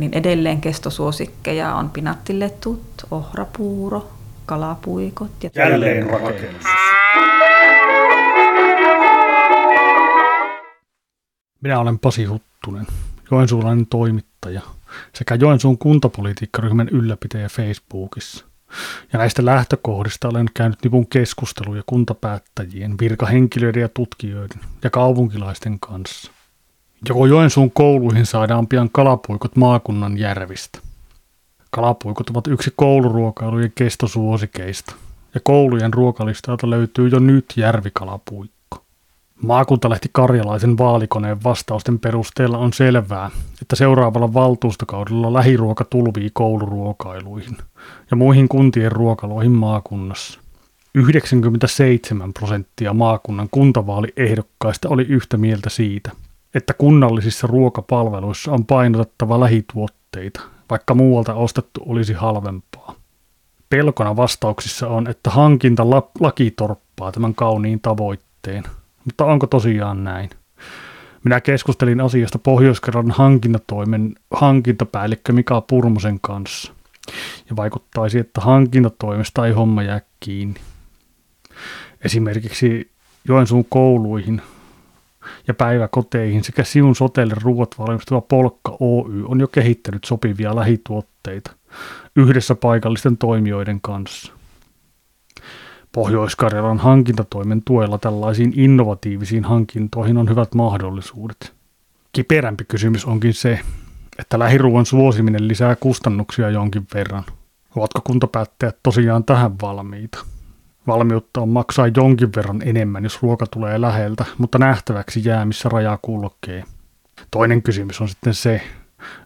niin edelleen kestosuosikkeja on pinattiletut, ohrapuuro, kalapuikot ja jälleenrakennus. Minä olen Pasi Huttunen, joensuulainen toimittaja sekä Joensuun kuntapolitiikkaryhmän ylläpitäjä Facebookissa. Ja näistä lähtökohdista olen käynyt nipun keskusteluja kuntapäättäjien, virkahenkilöiden ja tutkijoiden ja kaupunkilaisten kanssa. Joko Joensuun kouluihin saadaan pian kalapuikot maakunnan järvistä. Kalapuikot ovat yksi kouluruokailujen kestosuosikeista, ja koulujen ruokalistalta löytyy jo nyt järvikalapuikko. Maakuntalehti Karjalaisen vaalikoneen vastausten perusteella on selvää, että seuraavalla valtuustokaudella lähiruoka tulvii kouluruokailuihin ja muihin kuntien ruokaloihin maakunnassa. 97% maakunnan kuntavaaliehdokkaista oli yhtä mieltä siitä, että kunnallisissa ruokapalveluissa on painotettava lähituotteita, vaikka muualta ostettu olisi halvempaa. Pelkona vastauksissa on, että hankintalaki torppaa tämän kauniin tavoitteen, mutta onko tosiaan näin? Minä keskustelin asiasta Pohjois-Keran hankintatoimen hankintapäällikkö Mika Purmosen kanssa, ja vaikuttaisi, että hankintatoimesta ei homma jää kiinni. Esimerkiksi Joensuun kouluihin ja päiväkoteihin sekä Siun Sotelle ruuat valmistava Polkka Oy on jo kehittänyt sopivia lähituotteita yhdessä paikallisten toimijoiden kanssa. Pohjois-Karjalan hankintatoimen tuella tällaisiin innovatiivisiin hankintoihin on hyvät mahdollisuudet. Kiperämpi kysymys onkin se, että lähiruuan suosiminen lisää kustannuksia jonkin verran. Ovatko kuntapäättäjät tosiaan tähän valmiita? Valmiutta on maksaa jonkin verran enemmän, jos ruoka tulee läheltä, mutta nähtäväksi jää, missä raja kulkee. Toinen kysymys on sitten se,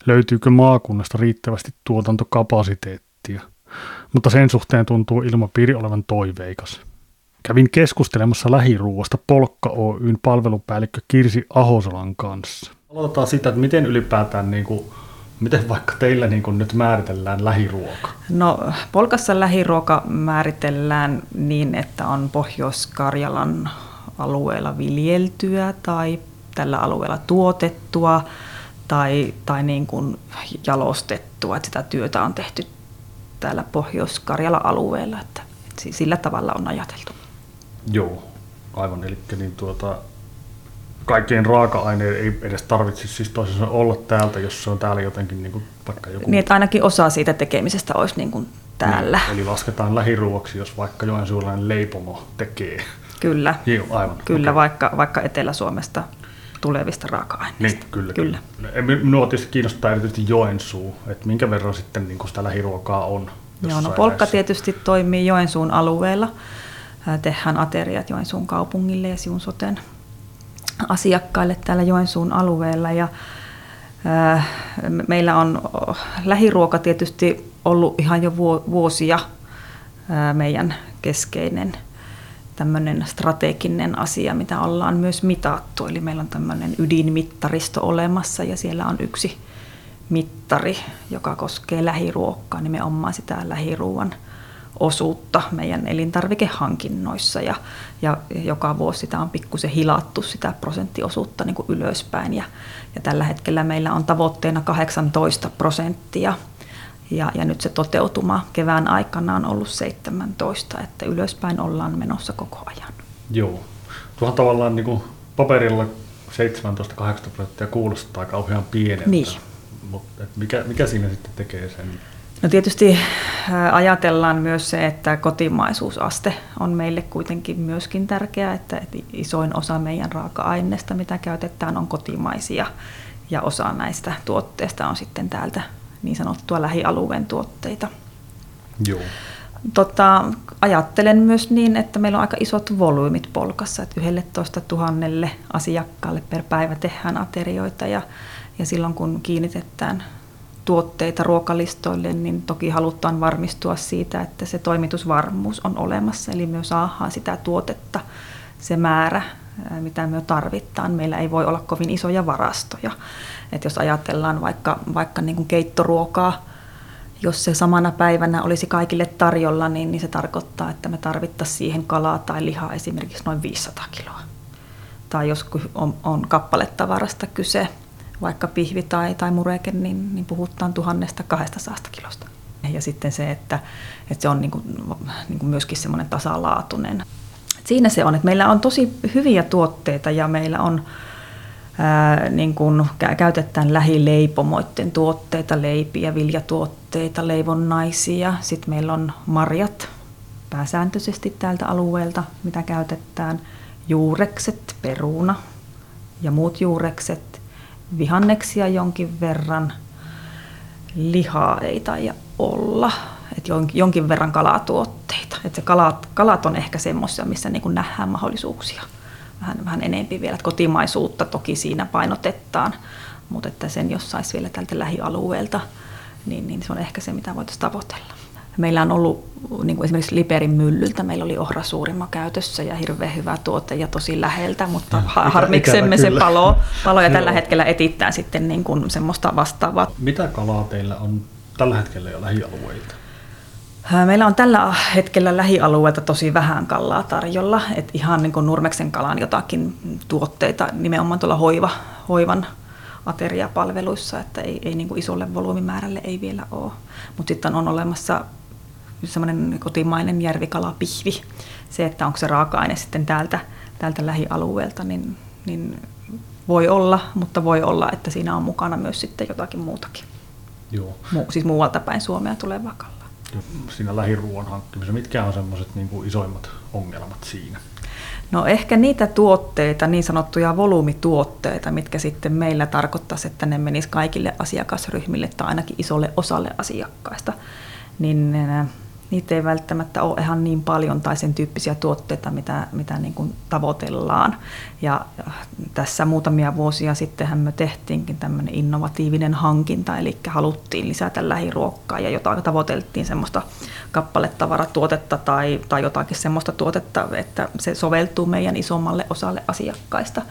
löytyykö maakunnasta riittävästi tuotantokapasiteettia, mutta sen suhteen tuntuu ilmapiiri olevan toiveikas. Kävin keskustelemassa lähiruuasta Polkka Oyn palvelupäällikkö Kirsi Ahosalan kanssa. Aloitetaan siitä, että miten ylipäätään miten vaikka teillä nyt määritellään lähiruoka? No, Polkassa lähiruoka määritellään niin, että on Pohjois-Karjalan alueella viljeltyä tai tällä alueella tuotettua tai jalostettua. Että sitä työtä on tehty täällä Pohjois-Karjalan alueella. Että sillä tavalla on ajateltu. Joo, aivan. Eli kaikkien raaka-aineiden ei edes tarvitse siis toisaalta olla täältä, jos se on täällä jotenkin vaikka joku. Niin, että ainakin osa siitä tekemisestä olisi täällä. Niin, eli lasketaan lähiruoksi, jos vaikka joensuulainen leipomo tekee. Kyllä. Joo, aivan. Kyllä, okay. Vaikka Etelä-Suomesta tulevista raaka-aineista. Niin, kyllä. Minua tietysti kiinnostaa erityisesti Joensuu, että minkä verran sitten sitä lähiruokaa on. Joo, no Polkka tietysti toimii Joensuun alueella. Tehdään ateriat Joensuun kaupungille ja Siun Soten asiakkaille täällä Joensuun alueella, ja meillä on lähiruoka tietysti ollut ihan jo vuosia meidän keskeinen tämmöinen strateginen asia, mitä ollaan myös mitattu, eli meillä on tämmöinen ydinmittaristo olemassa, ja siellä on yksi mittari, joka koskee lähiruokkaa, nimenomaan sitä lähiruoan osuutta meidän elintarvikehankinnoissa, ja joka vuosi sitä on pikkusen hilattu sitä prosenttiosuutta ylöspäin, ja tällä hetkellä meillä on tavoitteena 18%, ja nyt se toteutuma kevään aikana on ollut 17%, että ylöspäin ollaan menossa koko ajan. Joo, tuohan tavallaan paperilla 17-18% kuulostaa kauhean pieneltä, niin. Mutta mikä siinä sitten tekee sen? No tietysti ajatellaan myös se, että kotimaisuusaste on meille kuitenkin myöskin tärkeää, että isoin osa meidän raaka-aineista, mitä käytetään, on kotimaisia, ja osa näistä tuotteista on sitten täältä niin sanottua lähialueen tuotteita. Joo. Ajattelen myös niin, että meillä on aika isot volyymit Polkassa, että 11 000 asiakkaalle per päivä tehdään aterioita, ja silloin kun kiinnitetään tuotteita ruokalistoille, niin toki halutaan varmistua siitä, että se toimitusvarmuus on olemassa, eli me saadaan sitä tuotetta se määrä, mitä me tarvitaan. Meillä ei voi olla kovin isoja varastoja. Et jos ajatellaan vaikka keittoruokaa, jos se samana päivänä olisi kaikille tarjolla, niin se tarkoittaa, että me tarvittaisiin siihen kalaa tai lihaa esimerkiksi noin 500 kiloa. Tai jos on kappaletavarasta kyse, vaikka pihvi tai mureke, niin puhutaan 1 000–2 000 kilosta. Ja sitten se, että se on niin kuin myöskin semmoinen tasalaatuinen. Siinä se on, että meillä on tosi hyviä tuotteita ja meillä on niin kuin käytetään lähileipomoiden tuotteita, leipiä, viljatuotteita, leivonnaisia. Sitten meillä on marjat pääsääntöisesti tältä alueelta, mitä käytetään. Juurekset, peruna ja muut juurekset, vihanneksia jonkin verran. Lihaa ei taida olla, että jonkin verran kalatuotteita. Että se kalat on ehkä semmoisia, missä niin kuin nähdään mahdollisuuksia. Vähän enempi vielä, että kotimaisuutta toki siinä painotetaan, mutta että sen jos saisi vielä tältä lähialueelta, niin se on ehkä se, mitä voitaisiin tavoitella. Meillä on ollut niin kuin esimerkiksi Liperin myllyltä, meillä oli ohrasuurima käytössä ja hirveän hyvä tuote ja tosi läheltä, mutta harmiksemme se palo ja tällä hetkellä etittää sitten niin kuin semmoista vastaavaa. Mitä kalaa teillä on tällä hetkellä jo lähialueilta? Meillä on tällä hetkellä lähialueelta tosi vähän kalaa tarjolla, että ihan niin kuin Nurmeksen kalan jotakin tuotteita, nimenomaan tuolla hoivan ateriapalveluissa, että ei niin kuin isolle volyymimäärälle ei vielä ole. Mutta sitten on olemassa semmoinen kotimainen järvikalapihvi. Se, että onko se raaka-aine sitten täältä lähialueelta, niin voi olla, mutta voi olla, että siinä on mukana myös sitten jotakin muutakin. Joo. Siis muualta päin Suomea tulevaa kalaa. Siinä lähiruoan hankkimisessa, mitkä on semmoiset niin kuin isoimmat ongelmat siinä? No ehkä niitä tuotteita, niin sanottuja volyymituotteita, mitkä sitten meillä tarkoittaisi, että ne menisivät kaikille asiakasryhmille tai ainakin isolle osalle asiakkaista, niin niitä ei välttämättä ole ihan niin paljon tai sen tyyppisiä tuotteita, mitä niin kuin tavoitellaan. Ja tässä muutamia vuosia sittenhän me tehtiinkin tämmöinen innovatiivinen hankinta, eli haluttiin lisätä lähiruokkaa ja jotain tavoiteltiin semmoista kappaletavaratuotetta tai jotakin semmoista tuotetta, että se soveltuu meidän isommalle osalle asiakkaista.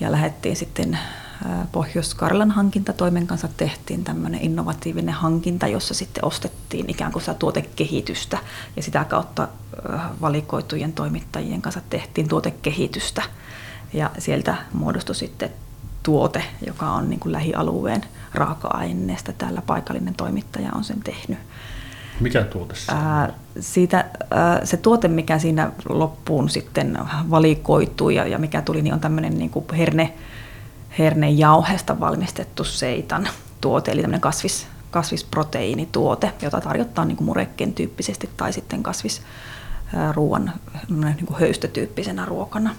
Ja lähdettiin sitten Pohjois-Karjalan hankintatoimen kanssa tehtiin tämmöinen innovatiivinen hankinta, jossa sitten ostettiin ikään kuin sitä tuotekehitystä ja sitä kautta valikoitujen toimittajien kanssa tehtiin tuotekehitystä ja sieltä muodostui sitten tuote, joka on niin kuin lähialueen raaka-aineesta. Täällä paikallinen toimittaja on sen tehnyt. Mikä tuote se on? Se tuote, mikä siinä loppuun sitten valikoitui ja mikä tuli, niin on tämmöinen niin kuin hernejauheesta valmistettu seitan tuote, eli tämmöinen kasvisproteiinituote, jota tarjotaan niin kuin murekkeen tyyppisesti tai sitten kasvisruuan niin kuin höystötyyppisenä ruokana.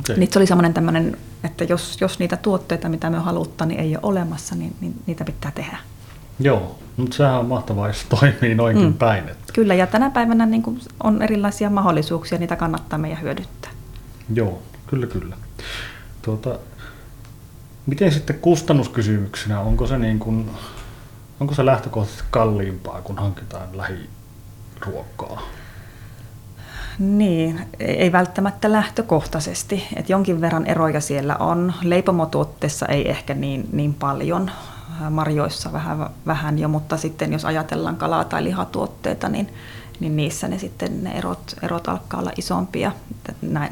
Okay. Niin se oli semmoinen tämmöinen, että jos niitä tuotteita, mitä me halutaan, niin ei ole olemassa, niin niitä pitää tehdä. Joo, mutta sehän on mahtavaa, jos toimii noinkin päin. Että. Kyllä, ja tänä päivänä niin kuin on erilaisia mahdollisuuksia, niitä kannattaa meidän hyödyttää. Joo, kyllä. Miten sitten kustannuskysymyksenä, onko se lähtökohtaisesti kalliimpaa, kun hankitaan lähiruokaa? Niin, ei välttämättä lähtökohtaisesti. Et jonkin verran eroja siellä on. Leipomotuotteessa ei ehkä niin paljon, marjoissa vähän jo, mutta sitten jos ajatellaan kalaa tai lihatuotteita, niin niissä ne erot alkaa olla isompia.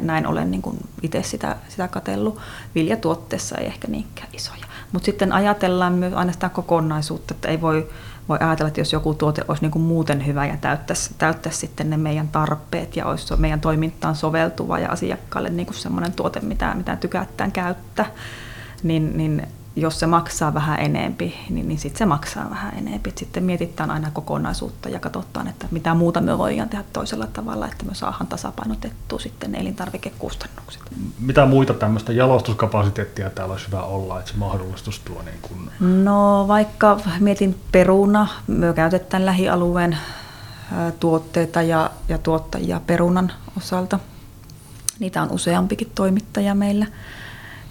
Näin olen niin kuin itse sitä katsellut. Viljatuotteessa ei ehkä niinkään isoja. Mutta sitten ajatellaan myös aina sitä kokonaisuutta, että ei voi ajatella, että jos joku tuote olisi niin kuin muuten hyvä ja täyttäisi sitten ne meidän tarpeet ja olisi meidän toimintaan soveltuva ja asiakkaalle niin kuin semmoinen tuote, mitä tykätään käyttää, niin jos se maksaa vähän enempi, niin sitten se maksaa vähän enempi. Sitten mietitään aina kokonaisuutta ja katsotaan, että mitä muuta me voidaan tehdä toisella tavalla, että me saadaan tasapainotettua sitten elintarvikekustannukset. Mitä muita tämmöistä jalostuskapasiteettia täällä olisi hyvä olla, että se mahdollistus tuo niin kuin? No vaikka mietin peruna, me käytetään lähialueen tuotteita ja tuottajia perunan osalta. Niitä on useampikin toimittaja meillä.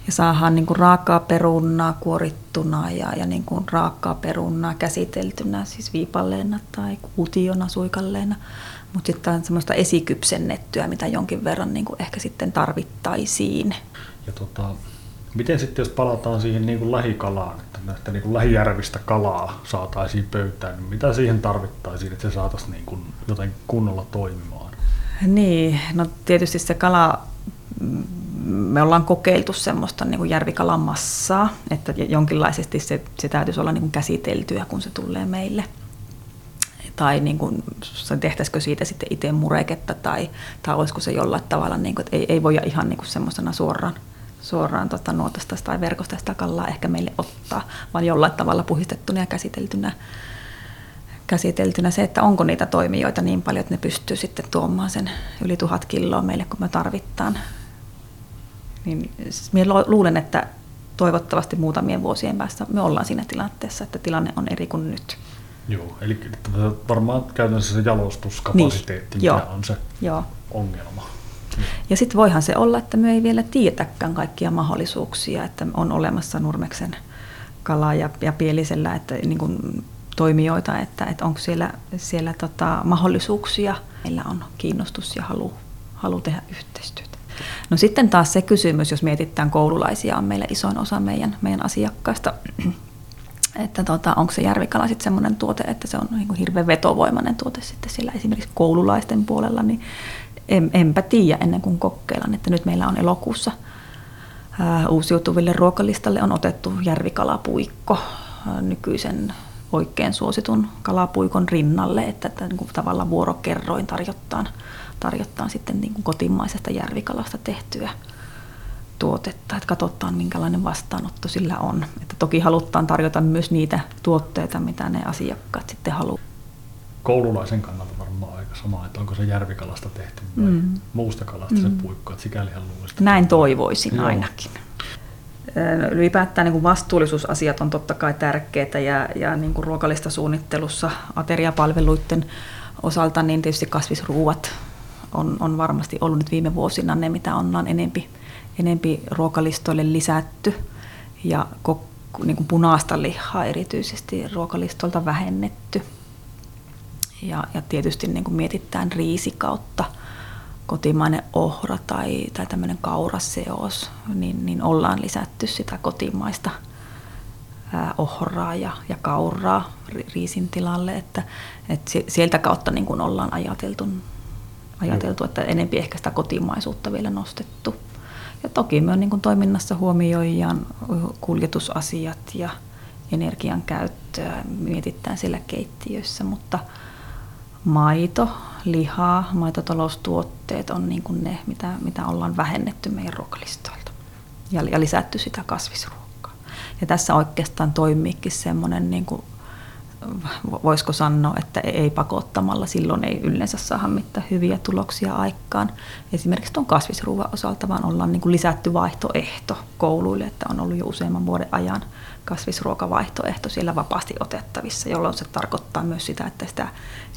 Ja saadaan niin kuin raakaa perunaa kuorittuna ja niin kuin raakaa perunaa käsiteltynä, siis viipaleena tai kuutiona, suikalleena. Mutta sitten on semmoista esikypsennettyä, mitä jonkin verran niin kuin ehkä sitten tarvittaisiin. Ja miten sitten, jos palataan siihen niin kuin lähikalaan, että niin kuin lähijärvistä kalaa saataisiin pöytään, niin mitä siihen tarvittaisiin, että se saataisiin niin kuin jotenkin kunnolla toimimaan? Niin, no tietysti se kala me ollaan kokeiltu semmoista niin kuin järvikalan massaa, että jonkinlaisesti se täytyisi olla niin kuin käsiteltyä, kun se tulee meille. Tai niin kuin, tehtäisikö siitä sitten itse mureketta tai olisiko se jollain tavalla, niin kuin, että ei voida ihan niin kuin semmoisena suoraan nuotasta tai verkosta sitä kallaa ehkä meille ottaa, vaan jollain tavalla puhdistettuna ja käsiteltynä se, että onko niitä toimijoita niin paljon, että ne pystyy sitten tuomaan sen yli 1000 kiloa meille, kun me tarvitaan. Niin, minä luulen, että toivottavasti muutamien vuosien päästä me ollaan siinä tilanteessa, että tilanne on eri kuin nyt. Joo, eli varmaan käytännössä se jalostuskapasiteetti, niin, mikä on se ongelma. Ja sitten voihan se olla, että me ei vielä tiedetäkään kaikkia mahdollisuuksia, että on olemassa Nurmeksen kalaa ja Pielisellä, että niin kuin toimijoita, että onko siellä mahdollisuuksia. Meillä on kiinnostus ja halu tehdä yhteistyötä. No sitten taas se kysymys, jos mietitään koululaisia, on meillä isoin osa meidän asiakkaista, että onko se järvikala sitten semmoinen tuote, että se on niin kuin hirveän vetovoimainen tuote sitten siellä esimerkiksi koululaisten puolella, niin enpä tiedä ennen kuin kokeillaan, että nyt meillä on elokuussa uusiutuville ruokalistalle on otettu järvikalapuikko nykyisen oikein suositun kalapuikon rinnalle, että niin kuin tavallaan vuorokerroin tarjottaan sitten niin kuin kotimaisesta järvikalasta tehtyä tuotetta, että katsotaan minkälainen vastaanotto sillä on. Että toki halutaan tarjota myös niitä tuotteita, mitä ne asiakkaat sitten haluaa. Koululaisen kannalta varmaan aika sama, että onko se järvikalasta tehty vai muusta kalasta se puikko, että sikälihän luulista. Näin toivoisin ainakin. Ylipäätään niin kuin vastuullisuusasiat on totta kai tärkeitä ja niin kuin ruokalista suunnittelussa ateriapalveluiden osalta niin tietysti kasvisruuat on varmasti ollut nyt viime vuosina ne, mitä ollaan enempi ruokalistoille lisätty ja niin kuin punaista lihaa erityisesti ruokalistolta vähennetty. Ja tietysti niin kuin mietitään riisikautta, kotimainen ohra tai tämmöinen kauraseos, niin ollaan lisätty sitä kotimaista ohraa ja kauraa riisin tilalle, että sieltä kautta niin kuin ollaan ajateltu, että enempi ehkä sitä kotimaisuutta vielä nostettu. Ja toki me niin kuin toiminnassa huomioidaan kuljetusasiat ja energian käyttöä, mietitään siellä keittiöissä, mutta maito, liha, maitotaloustuotteet on niin kuin ne, mitä ollaan vähennetty meidän ruokalistoilta ja lisätty sitä kasvisruokaa. Ja tässä oikeastaan toimiikin semmoinen, niin kuin, voisiko sanoa, että ei pakottamalla, silloin ei yleensä saada mitään hyviä tuloksia aikaan. Esimerkiksi tuon kasvisruoan osalta vaan ollaan niin kuin lisätty vaihtoehto kouluille, että on ollut jo useamman vuoden ajan kasvisruokavaihtoehto siellä vapaasti otettavissa, jolloin se tarkoittaa myös sitä, että sitä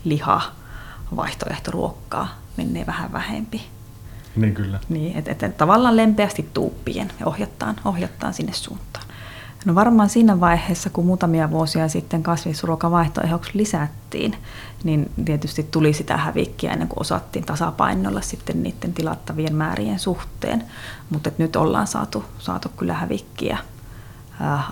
lihavaihtoehtoruokkaa menee vähän vähempi. Niin kyllä. Niin, että tavallaan lempeästi tuuppien ja ohjataan sinne suuntaan. No varmaan siinä vaiheessa, kun muutamia vuosia sitten kasvisruokavaihtoehdoksi lisättiin, niin tietysti tuli sitä hävikkiä ennen kuin osattiin tasapainolla sitten niiden tilattavien määrien suhteen. Mutta nyt ollaan saatu kyllä hävikkiä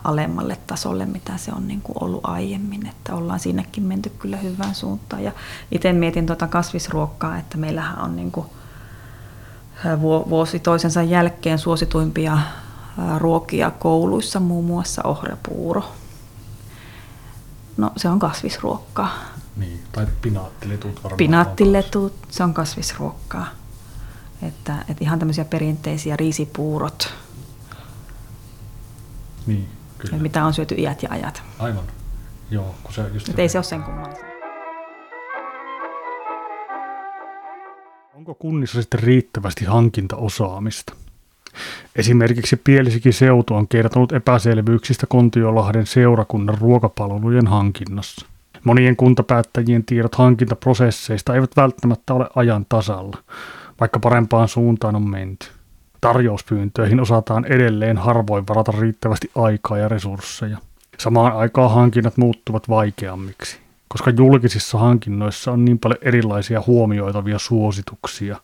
alemmalle tasolle, mitä se on niin kuin ollut aiemmin, että ollaan siinäkin menty kyllä hyvään suuntaan. Ja itse mietin tuota kasvisruokkaa, että meillähän on niin kuin vuosi toisensa jälkeen suosituimpia ruokia kouluissa, muun muassa ohrapuuro. No se on kasvisruokkaa. Niin, tai pinaattiletut varmaan. Pinaattiletut, se on kasvisruokkaa. Että ihan tämmöisiä perinteisiä riisipuurot. Niin, kyllä. Mitä on syöty iät ja ajat. Aivan. Joo, kun se just ei se ole sen kummallista. Onko kunnissa sitten riittävästi hankintaosaamista? Esimerkiksi Pielisikin seutu on kertonut epäselvyyksistä Kontiolahden seurakunnan ruokapalvelujen hankinnassa. Monien kuntapäättäjien tiedot hankintaprosesseista eivät välttämättä ole ajan tasalla, vaikka parempaan suuntaan on menty. Tarjouspyyntöihin osataan edelleen harvoin varata riittävästi aikaa ja resursseja. Samaan aikaan hankinnat muuttuvat vaikeammiksi, koska julkisissa hankinnoissa on niin paljon erilaisia huomioitavia suosituksia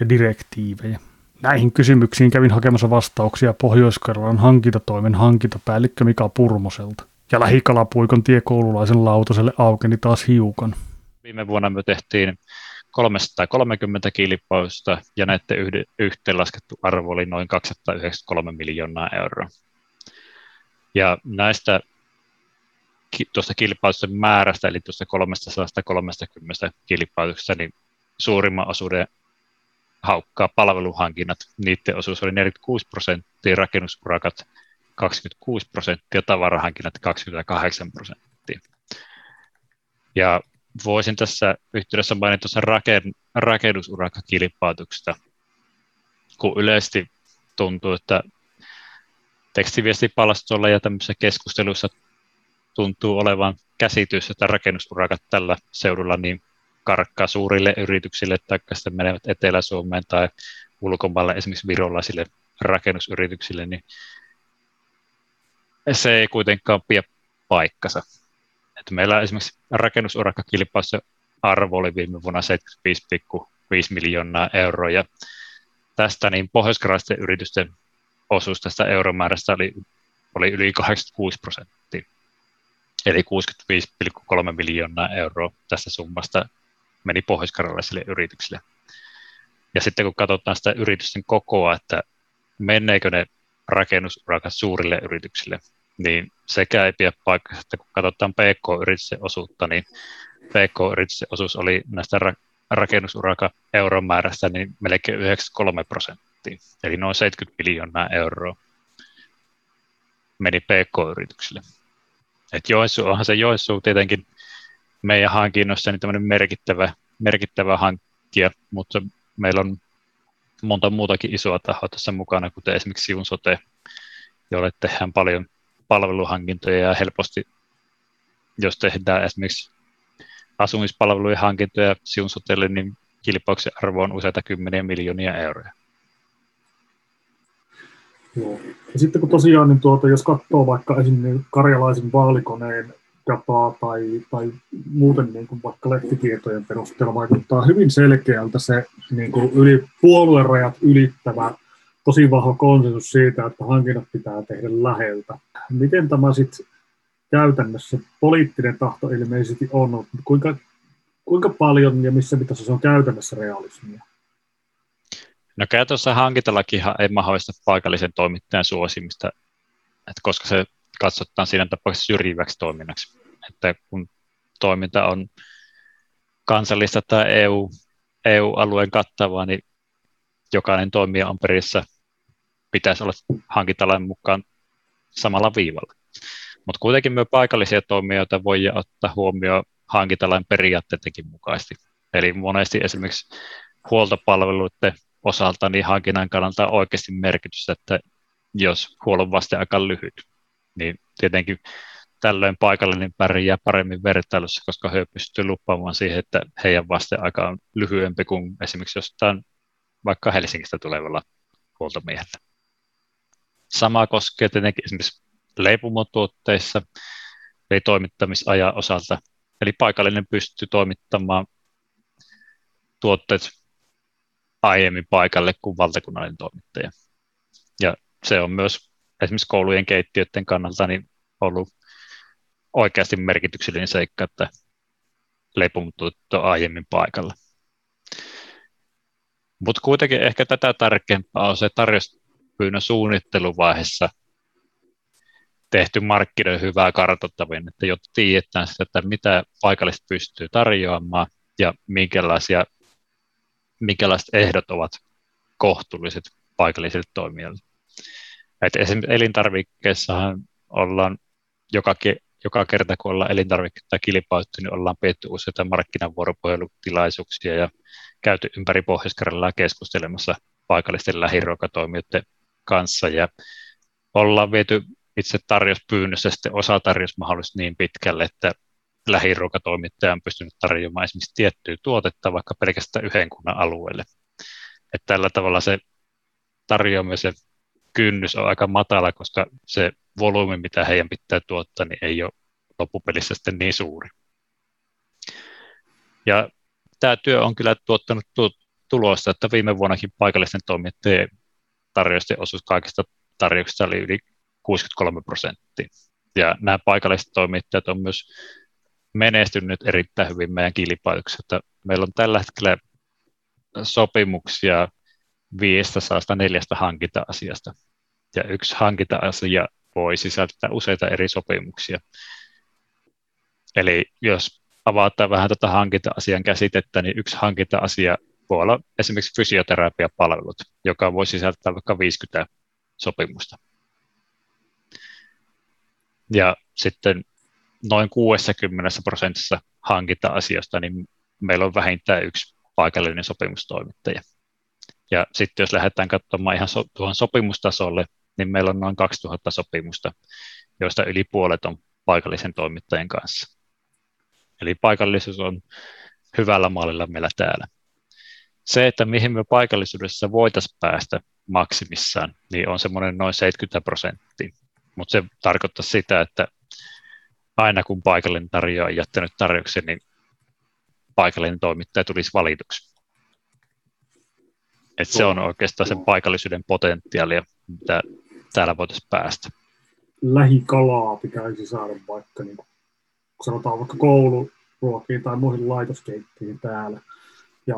ja direktiivejä. Näihin kysymyksiin kävin hakemassa vastauksia Pohjois-Karjalan hankintatoimen hankintapäällikkö Mika Purmoselta. Ja lähikalapuikon tie koululaisen lautaselle aukeni taas hiukan. Viime vuonna me tehtiin 330 kilpausta ja näiden yhteenlaskettu arvo oli noin 293 miljoonaa euroa. Ja näistä tuosta kilpausten määrästä, eli tuosta 330 kilpautuksesta, niin suurimman osuuden haukkaa palveluhankinnat. Niiden osuus oli 46%, rakennusurakat 26% ja tavarahankinnat 28%. Ja voisin tässä yhteydessä mainita rakennusurakakilpailutuksesta, kun yleisesti tuntuu, että tekstiviestipalstoilla ja tämmöisissä keskusteluissa tuntuu olevan käsitys, että rakennusurakat tällä seudulla niin karkkaa suurille yrityksille, tai sitten menevät Etelä-Suomeen tai ulkomaille, esimerkiksi virolaisille rakennusyrityksille, niin se ei kuitenkaan pidä paikkansa. Että meillä esimerkiksi rakennusurakkakilpailussa arvo oli viime vuonna 75,5 miljoonaa euroa, ja tästä niin pohjois-karjalaisten yritysten osuus tästä euromäärästä oli yli 86%, eli 65,3 miljoonaa euroa tästä summasta meni pohjois-karjalaisille yrityksille. Ja sitten kun katsotaan sitä yritysten kokoa, että menneekö ne rakennusurakat suurille yrityksille, niin sekä ei pidä paikkaa, että kun katsotaan PK-yritysten osuutta, niin PK-yritysten osuus oli näistä rakennusuraka euromäärästä niin melkein 93%, eli noin 70 miljoonaa euroa meni PK-yrityksille. Et Joensuun, onhan se Joensuun tietenkin meidän hankinnossa niin tämmöinen merkittävä hankkija, mutta meillä on monta muutakin isoa tahoa tässä mukana, kuten esimerkiksi Siun Sote, jolle tehdään paljon palveluhankintoja ja helposti, jos tehdään esimerkiksi asumispalvelujen hankintoja Siun Sotelle, niin kilpauksen arvo on useita kymmeniä miljoonia euroja. Joo. Ja sitten kun tosiaan, niin jos katsoo vaikka esimerkiksi karjalaisen vaalikoneen dataa tai muuten niin kuin vaikka lehtitietojen perusteella vaikuttaa hyvin selkeältä se niin kuin yli puoluerajat ylittävä tosi vahva konsensus siitä, että hankinnat pitää tehdä läheltä. Miten tämä sitten käytännössä poliittinen tahto ilmeisesti on, mutta kuinka paljon ja missä mitassa se on käytännössä realismia? No käytössä hankintalakihan ei mahdollista paikallisen toimittajan suosimista, että koska se katsotaan siinä tapauksessa syrjiväksi toiminnaksi, että kun toiminta on kansallista tai EU-alueen kattavaa, niin jokainen toimija on periaatteessa pitäisi olla hankintalain mukaan samalla viivalla. Mutta kuitenkin myös paikallisia toimijoita voi ottaa huomioon hankintalain periaatteidenkin mukaisesti. Eli monesti esimerkiksi huoltopalveluiden osalta niin hankinnan kannalta on oikeasti merkitystä, että jos huollon vasteaika on lyhyt, niin tietenkin tällöin paikallinen pärjää paremmin vertailussa, koska he pystyvät lupaamaan siihen, että heidän vasteaika on lyhyempi kuin esimerkiksi jostain vaikka Helsingistä tulevalla huoltomieheltä. Sama koskee tietenkin esimerkiksi leipomotuotteissa, eli toimittamisajan osalta. Eli paikallinen pystyy toimittamaan tuotteet aiemmin paikalle kuin valtakunnallinen toimittaja. Ja se on myös esimerkiksi koulujen keittiöiden kannalta niin ollut oikeasti merkityksellinen seikka, että leipomotuotteet on aiemmin paikalla. Mutta kuitenkin ehkä tätä tärkeämpää on se tarjouspyynnön suunnitteluvaiheessa tehty markkinoiden hyvää kartoittaminen, että jotta tiedetään sitä, että mitä paikalliset pystyy tarjoamaan ja minkälaiset ehdot ovat kohtuulliset paikallisille toimijoille. Et esimerkiksi elintarvikkeissahan ollaan joka kerta, kun ollaan elintarvikkeita kilpailutettu, niin ollaan pidetty useita markkinavuoropuhelutilaisuuksia ja käyty ympäri Pohjois-Karjalaa keskustelemassa paikallisten lähiruokatoimijoiden kanssa. Ja ollaan viety itse tarjouspyynnössä sitten osa tarjousmahdollisuus niin pitkälle, että lähiruokatoimittaja on pystynyt tarjoamaan esimerkiksi tiettyä tuotetta vaikka pelkästään yhden kunnan alueelle. Että tällä tavalla se tarjoamisen kynnys on aika matala, koska se volyymi, mitä heidän pitää tuottaa, niin ei ole loppupelissä sitten niin suuri. Ja tämä työ on kyllä tuottanut tulosta, että viime vuonnakin paikallisten toimittajien tarjousten osuus kaikista tarjouksista oli yli 63%. Ja nämä paikalliset toimittajat on myös menestynyt erittäin hyvin meidän kilpailuksessa, että Meillä on tällä hetkellä sopimuksia 504 hankinta-asiasta. Ja yksi hankinta-asia voi sisältää useita eri sopimuksia. Eli jos avataan vähän tätä hankinta-asian käsitettä, niin yksi hankinta-asia voi olla esimerkiksi fysioterapiapalvelut, joka voi sisältää vaikka 50 sopimusta. Ja sitten noin 60% hankinta-asioista, niin meillä on vähintään yksi paikallinen sopimustoimittaja. Ja sitten jos lähdetään katsomaan ihan tuohon sopimustasolle, niin meillä on noin 2000 sopimusta, joista yli puolet on paikallisen toimittajan kanssa. Eli paikallisuus on hyvällä mallilla meillä täällä. Se, että mihin me paikallisuudessa voitaisiin päästä maksimissaan, niin on semmoinen noin 70%. Mutta se tarkoittaa sitä, että aina kun paikallinen tarjoaja on jättänyt tarjouksen, niin paikallinen toimittaja tulisi valituksi. Et se on oikeastaan sen paikallisuuden potentiaalia, mitä täällä voitaisiin päästä. Lähikalaa pitäisi saada vaikka, niin sanotaan vaikka kouluruokiin tai muihin laitoskeittiin täällä. Ja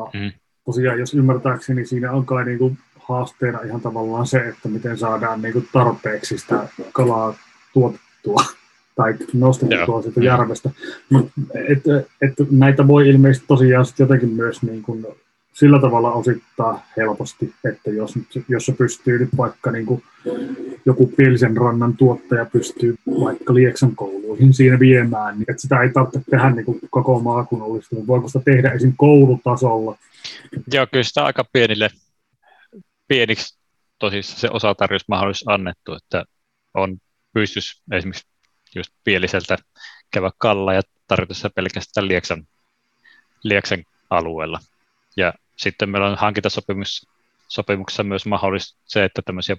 tosiaan, jos ymmärtääkseni, siinä on kai niin kuin haasteena ihan tavallaan se, että miten saadaan niin kuin tarpeeksi sitä kalaa tuotettua tai nostettua sitä järvestä. Että näitä voi ilmeisesti tosiaan jotenkin myös niin kuin sillä tavalla osittaa helposti, että jos se pystyy nyt vaikka niin kuin joku Pielisen rannan tuottaja pystyy vaikka Lieksan kouluihin siinä viemään, niin että sitä ei tarvitse tehdä niin kuin koko maakunnallisesti. Voiko sitä tehdä esim. Koulutasolla? Joo, kyllä sitä aika pieniksi tosissaan se osatarjousmahdollisuus annettu, että on pystyisi esimerkiksi just Pieliseltä käydä kalaa ja tarjota sitä pelkästään Lieksan alueella. Ja sitten meillä on hankintasopimuksessa myös mahdollista se, että tämmöisiä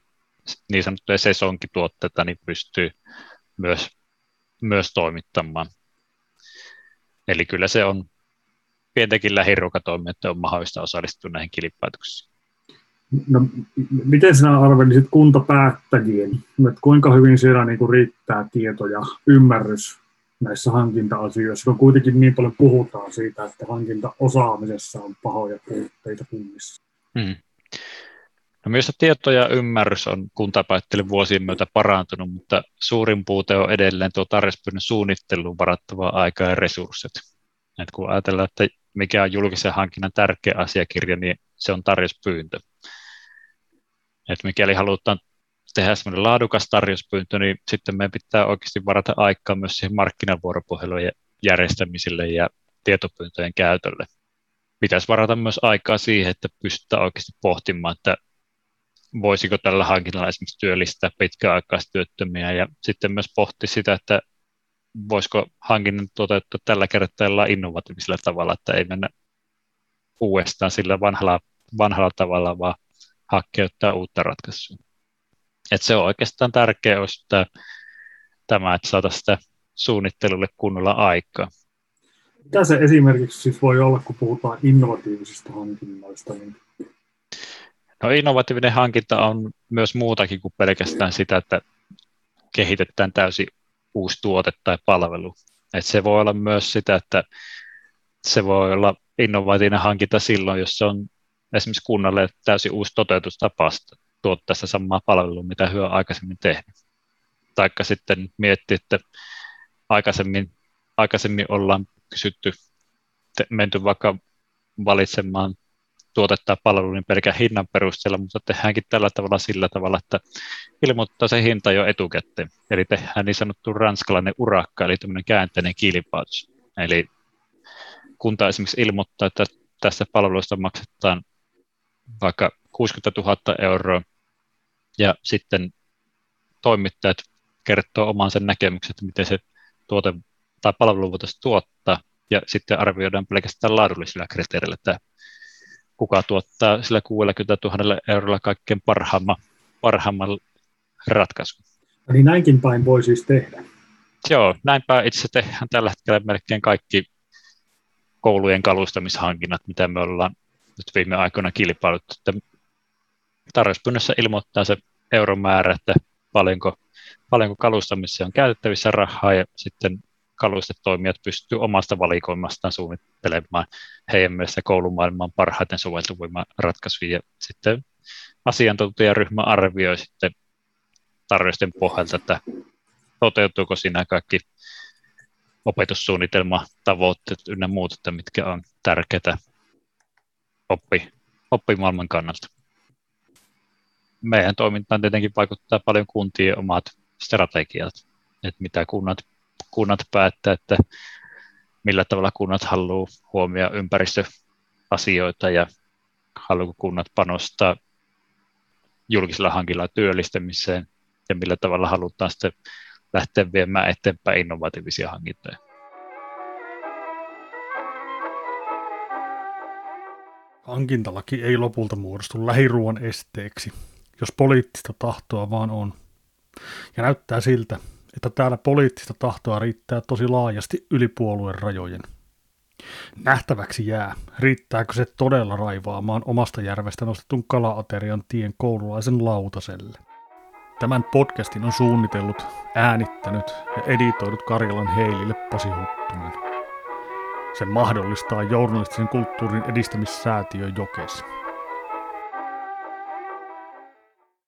niin sanottuja sesonkituotteita niin pystyy myös toimittamaan. Eli kyllä se on pientäkin lähiruokatoimijoita on mahdollista osallistua näihin kilpailutuksiin. No, miten sinä arvelisit kuntapäättäjien, että kuinka hyvin siellä niin kuin riittää tieto ja ymmärrys näissä hankinta-asioissa, kun kuitenkin niin paljon puhutaan siitä, että hankintaosaamisessa on pahoja puutteita kunnissa? No, myös tieto ja ymmärrys on kuntapäättäjille vuosien myötä parantunut, mutta suurin puute on edelleen tuo tarjouspyynnön suunnitteluun varattavaa aikaa ja resurssit. Et kun ajatellaan, että mikä on julkisen hankinnan tärkeä asiakirja, niin se on tarjouspyyntö. Et mikäli halutaan tehdä semmoinen laadukas tarjouspyyntö, niin sitten meidän pitää oikeasti varata aikaa myös siihen markkinavuoropuhelujen järjestämiselle ja tietopyyntöjen käytölle. Pitäisi varata myös aikaa siihen, että pystytään oikeasti pohtimaan, että voisiko tällä hankinnalla esimerkiksi työllistää pitkäaikaistyöttömiä ja sitten myös pohtia sitä, että voisiko hankinnan toteuttaa tällä kertaa innovatiivisella tavalla, että ei mennä uudestaan sillä vanhalla tavalla, vaan hakkeuttaa uutta ratkaisua. Että se on oikeastaan tärkeää, olisi tämä, että saataisiin sitä suunnittelulle kunnolla aikaa. Mitä se esimerkiksi siis voi olla, kun puhutaan innovatiivisista hankinnoista? Niin? No, innovatiivinen hankinta on myös muutakin kuin pelkästään sitä, että kehitetään täysin uusi tuote tai palvelu. Et se voi olla myös sitä, että se voi olla innovatiivinen hankinta silloin, jos se on esimerkiksi kunnalle täysin uusi toteutustapa tuottaa sitä samaa palvelua, mitä hyö on aikaisemmin tehnyt. Taikka sitten miettiä, että aikaisemmin ollaan menty vaikka valitsemaan tuotettaa palvelua niin pelkän hinnan perusteella, mutta tehdäänkin tällä tavalla että ilmoittaa se hinta jo etukäteen. Eli tehdään niin sanottu ranskalainen urakka, eli tämmöinen käänteinen kilpailutus. Eli kunta esimerkiksi ilmoittaa, että tästä palvelusta maksetaan vaikka 60 000 euroa, ja sitten toimittajat kertoo oman sen näkemyksen, että miten se tuote tai palvelu voitaisiin tuottaa, ja sitten arvioidaan pelkästään laadullisilla kriteereillä, että kuka tuottaa sillä 60 000 eurolla kaikkein parhaamman ratkaisun. Eli näinkin päin voi siis tehdä? Joo, näinpä itse tehdään tällä hetkellä melkein kaikki koulujen kalustamishankinnat, mitä me ollaan nyt viime aikoina kilpailuttu. Tarjouspyynnössä ilmoittaa se euromäärä, että paljonko kalustamiseen on käytettävissä rahaa, ja sitten kalustetoimijat pystyvät omasta valikoimastaan suunnittelemaan heidän mielessä koulumaailmaan parhaiten soveltuvimman ratkaisuja. Sitten asiantuntijaryhmä arvioi sitten tarjosten pohjalta, että toteutuuko siinä kaikki opetussuunnitelma, tavoitteet ynnä muut, että mitkä on tärkeitä oppimaailman kannalta. Meidän toimintaan tietenkin vaikuttaa paljon kuntien omat strategiat, että mitä kunnat päättää, että millä tavalla kunnat haluaa huomioida ympäristöasioita ja haluaako kunnat panostaa julkisella hankilla työllistämiseen ja millä tavalla halutaan sitten lähteä viemään eteenpäin innovatiivisia hankintoja. Hankintalaki ei lopulta muodostu lähiruuan esteeksi, jos poliittista tahtoa vaan on. Ja näyttää siltä, että täällä poliittista tahtoa riittää tosi laajasti yli puolueen rajojen. Nähtäväksi jää, riittääkö se todella raivaamaan omasta järvestä nostetun kalaaterian tien koululaisen lautaselle. Tämän podcastin on suunnitellut, äänittänyt ja editoinut Karjalan Heilille Pasi Huttunen. Se mahdollistaa journalistisen kulttuurin edistämissäätiö Jokes.